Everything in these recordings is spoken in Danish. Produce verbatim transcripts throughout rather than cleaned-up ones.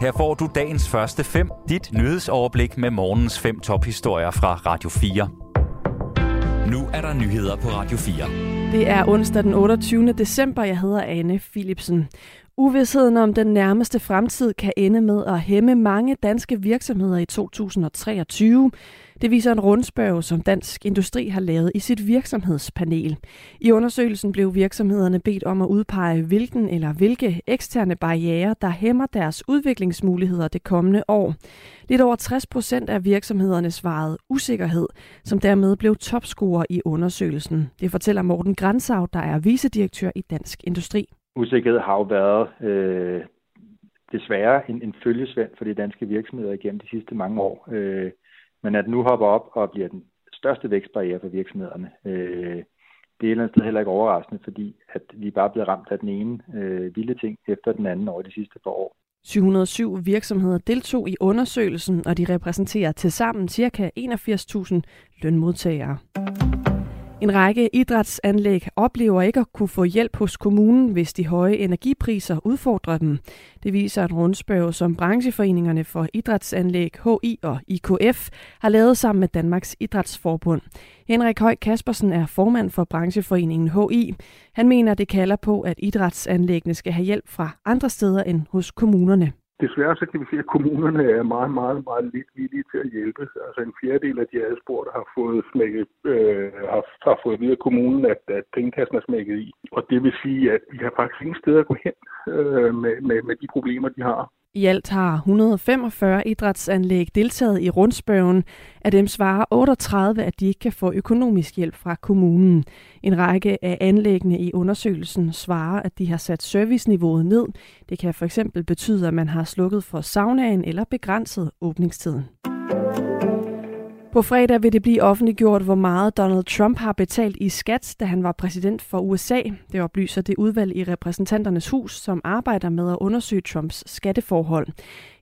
Her får du dagens første fem, dit nyhedsoverblik med morgens fem tophistorier fra Radio fire. Nu er der nyheder på Radio fire. Det er onsdag den otteogtyvende december. Jeg hedder Anne Philipsen. Uvisheden om den nærmeste fremtid kan ende med at hæmme mange danske virksomheder i to tusind treogtyve. Det viser en rundspørge, som Dansk Industri har lavet i sit virksomhedspanel. I undersøgelsen blev virksomhederne bedt om at udpege, hvilken eller hvilke eksterne barrierer, der hæmmer deres udviklingsmuligheder det kommende år. Lidt over tres procent af virksomhederne svarede usikkerhed, som dermed blev topscorer i undersøgelsen. Det fortæller Morten Gransav, der er vicedirektør i Dansk Industri. Usikkerhed har jo været øh, desværre en, en følgesvend for de danske virksomheder igennem de sidste mange år. Øh, men at nu hopper op og bliver den største vækstbarriere for virksomhederne, øh, det er et eller andet sted heller ikke overraskende, fordi at vi bare er blevet ramt af den ene øh, vilde ting efter den anden over de sidste par år. syv hundrede og syv virksomheder deltog i undersøgelsen, og de repræsenterer tilsammen ca. enogfirs tusind lønmodtagere. En række idrætsanlæg oplever ikke at kunne få hjælp hos kommunen, hvis de høje energipriser udfordrer dem. Det viser en rundspørge, som brancheforeningerne for idrætsanlæg, H I og I K F har lavet sammen med Danmarks Idrætsforbund. Henrik Høj Kaspersen er formand for brancheforeningen H I. Han mener, det kalder på, at idrætsanlæggene skal have hjælp fra andre steder end hos kommunerne. Desværre så kan vi se, at kommunerne er meget, meget, meget lidt villige til at hjælpe. Altså en fjerdedel af de adspurgte har fået smækket, øh, har, har fået videre kommunen, at, at pengekassen er smækket i. Og det vil sige, at de har faktisk ingen steder at gå hen øh, med, med, med de problemer, de har. I alt har et hundrede og femogfyrre idrætsanlæg deltaget i rundspørgen. Af dem svarer otteogtredive, at de ikke kan få økonomisk hjælp fra kommunen. En række af anlæggene i undersøgelsen svarer, at de har sat serviceniveauet ned. Det kan for eksempel betyde, at man har slukket for saunaen eller begrænset åbningstiden. På fredag vil det blive offentliggjort, hvor meget Donald Trump har betalt i skat, da han var præsident for U S A. Det oplyser det udvalg i repræsentanternes hus, som arbejder med at undersøge Trumps skatteforhold.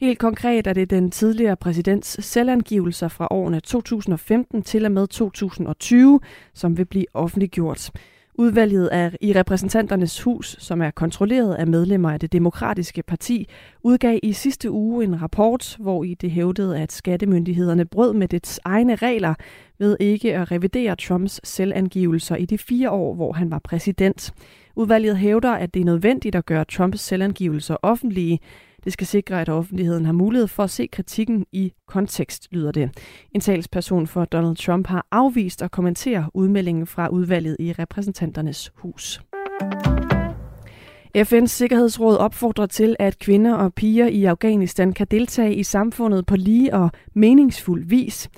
Helt konkret er det den tidligere præsidents selvangivelser fra årene to tusind femten til og med to tusind tyve, som vil blive offentliggjort. Udvalget er i repræsentanternes hus, som er kontrolleret af medlemmer af det demokratiske parti, udgav i sidste uge en rapport, hvor i det hævdede, at skattemyndighederne brød med dets egne regler ved ikke at revidere Trumps selvangivelser i de fire år, hvor han var præsident. Udvalget hævder, at det er nødvendigt at gøre Trumps selvangivelser offentlige. Det skal sikre, at offentligheden har mulighed for at se kritikken i kontekst, lyder det. En talsperson for Donald Trump har afvist at kommentere udmeldingen fra udvalget i repræsentanternes hus. F N's Sikkerhedsråd opfordrer til, at kvinder og piger i Afghanistan kan deltage i samfundet på lige og meningsfuld vis.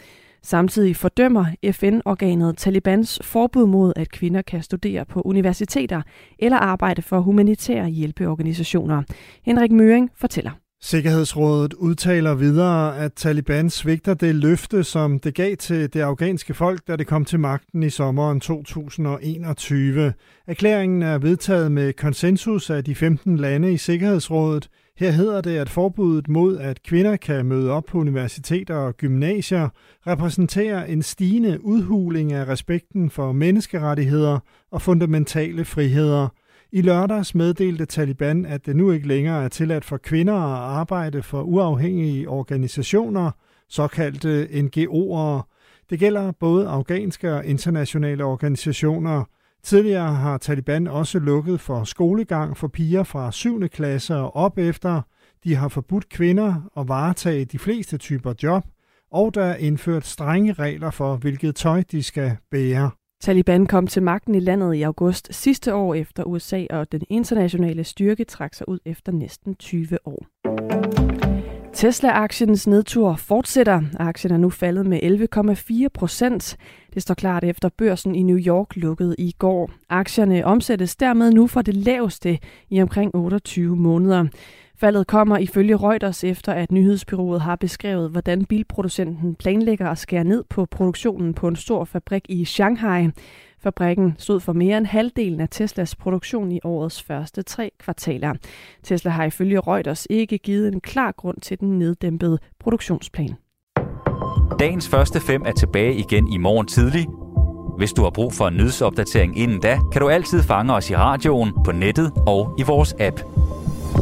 Samtidig fordømmer F N-organet Talibans forbud mod, at kvinder kan studere på universiteter eller arbejde for humanitære hjælpeorganisationer. Henrik Møring fortæller. Sikkerhedsrådet udtaler videre, at Taliban svigter det løfte, som det gav til det afghanske folk, da det kom til magten i sommeren to tusind enogtyve. Erklæringen er vedtaget med konsensus af de femten lande i Sikkerhedsrådet. Her hedder det, at forbuddet mod, at kvinder kan møde op på universiteter og gymnasier, repræsenterer en stigende udhuling af respekten for menneskerettigheder og fundamentale friheder. I lørdags meddelte Taliban, at det nu ikke længere er tilladt for kvinder at arbejde for uafhængige organisationer, såkaldte N G O'er. Det gælder både afghanske og internationale organisationer. Tidligere har Taliban også lukket for skolegang for piger fra syvende klasse og op efter. De har forbudt kvinder at varetage de fleste typer job, og der er indført strenge regler for, hvilket tøj de skal bære. Taliban kom til magten i landet i august sidste år, efter U S A og den internationale styrke trak sig ud efter næsten tyve år. Tesla-aktiens nedtur fortsætter. Aktien er nu faldet med elleve komma fire procent. Det står klart efter børsen i New York lukkede i går. Aktierne omsættes dermed nu fra det laveste i omkring otteogtyve måneder. Faldet kommer ifølge Reuters efter, at nyhedsbyrået har beskrevet, hvordan bilproducenten planlægger at skære ned på produktionen på en stor fabrik i Shanghai. Fabrikken stod for mere end halvdelen af Teslas produktion i årets første tre kvartaler. Tesla har ifølge Reuters ikke givet en klar grund til den neddæmpede produktionsplan. Dagens første fem er tilbage igen i morgen tidlig. Hvis du har brug for en nyhedsopdatering inden da, kan du altid fange os i radioen, på nettet og i vores app.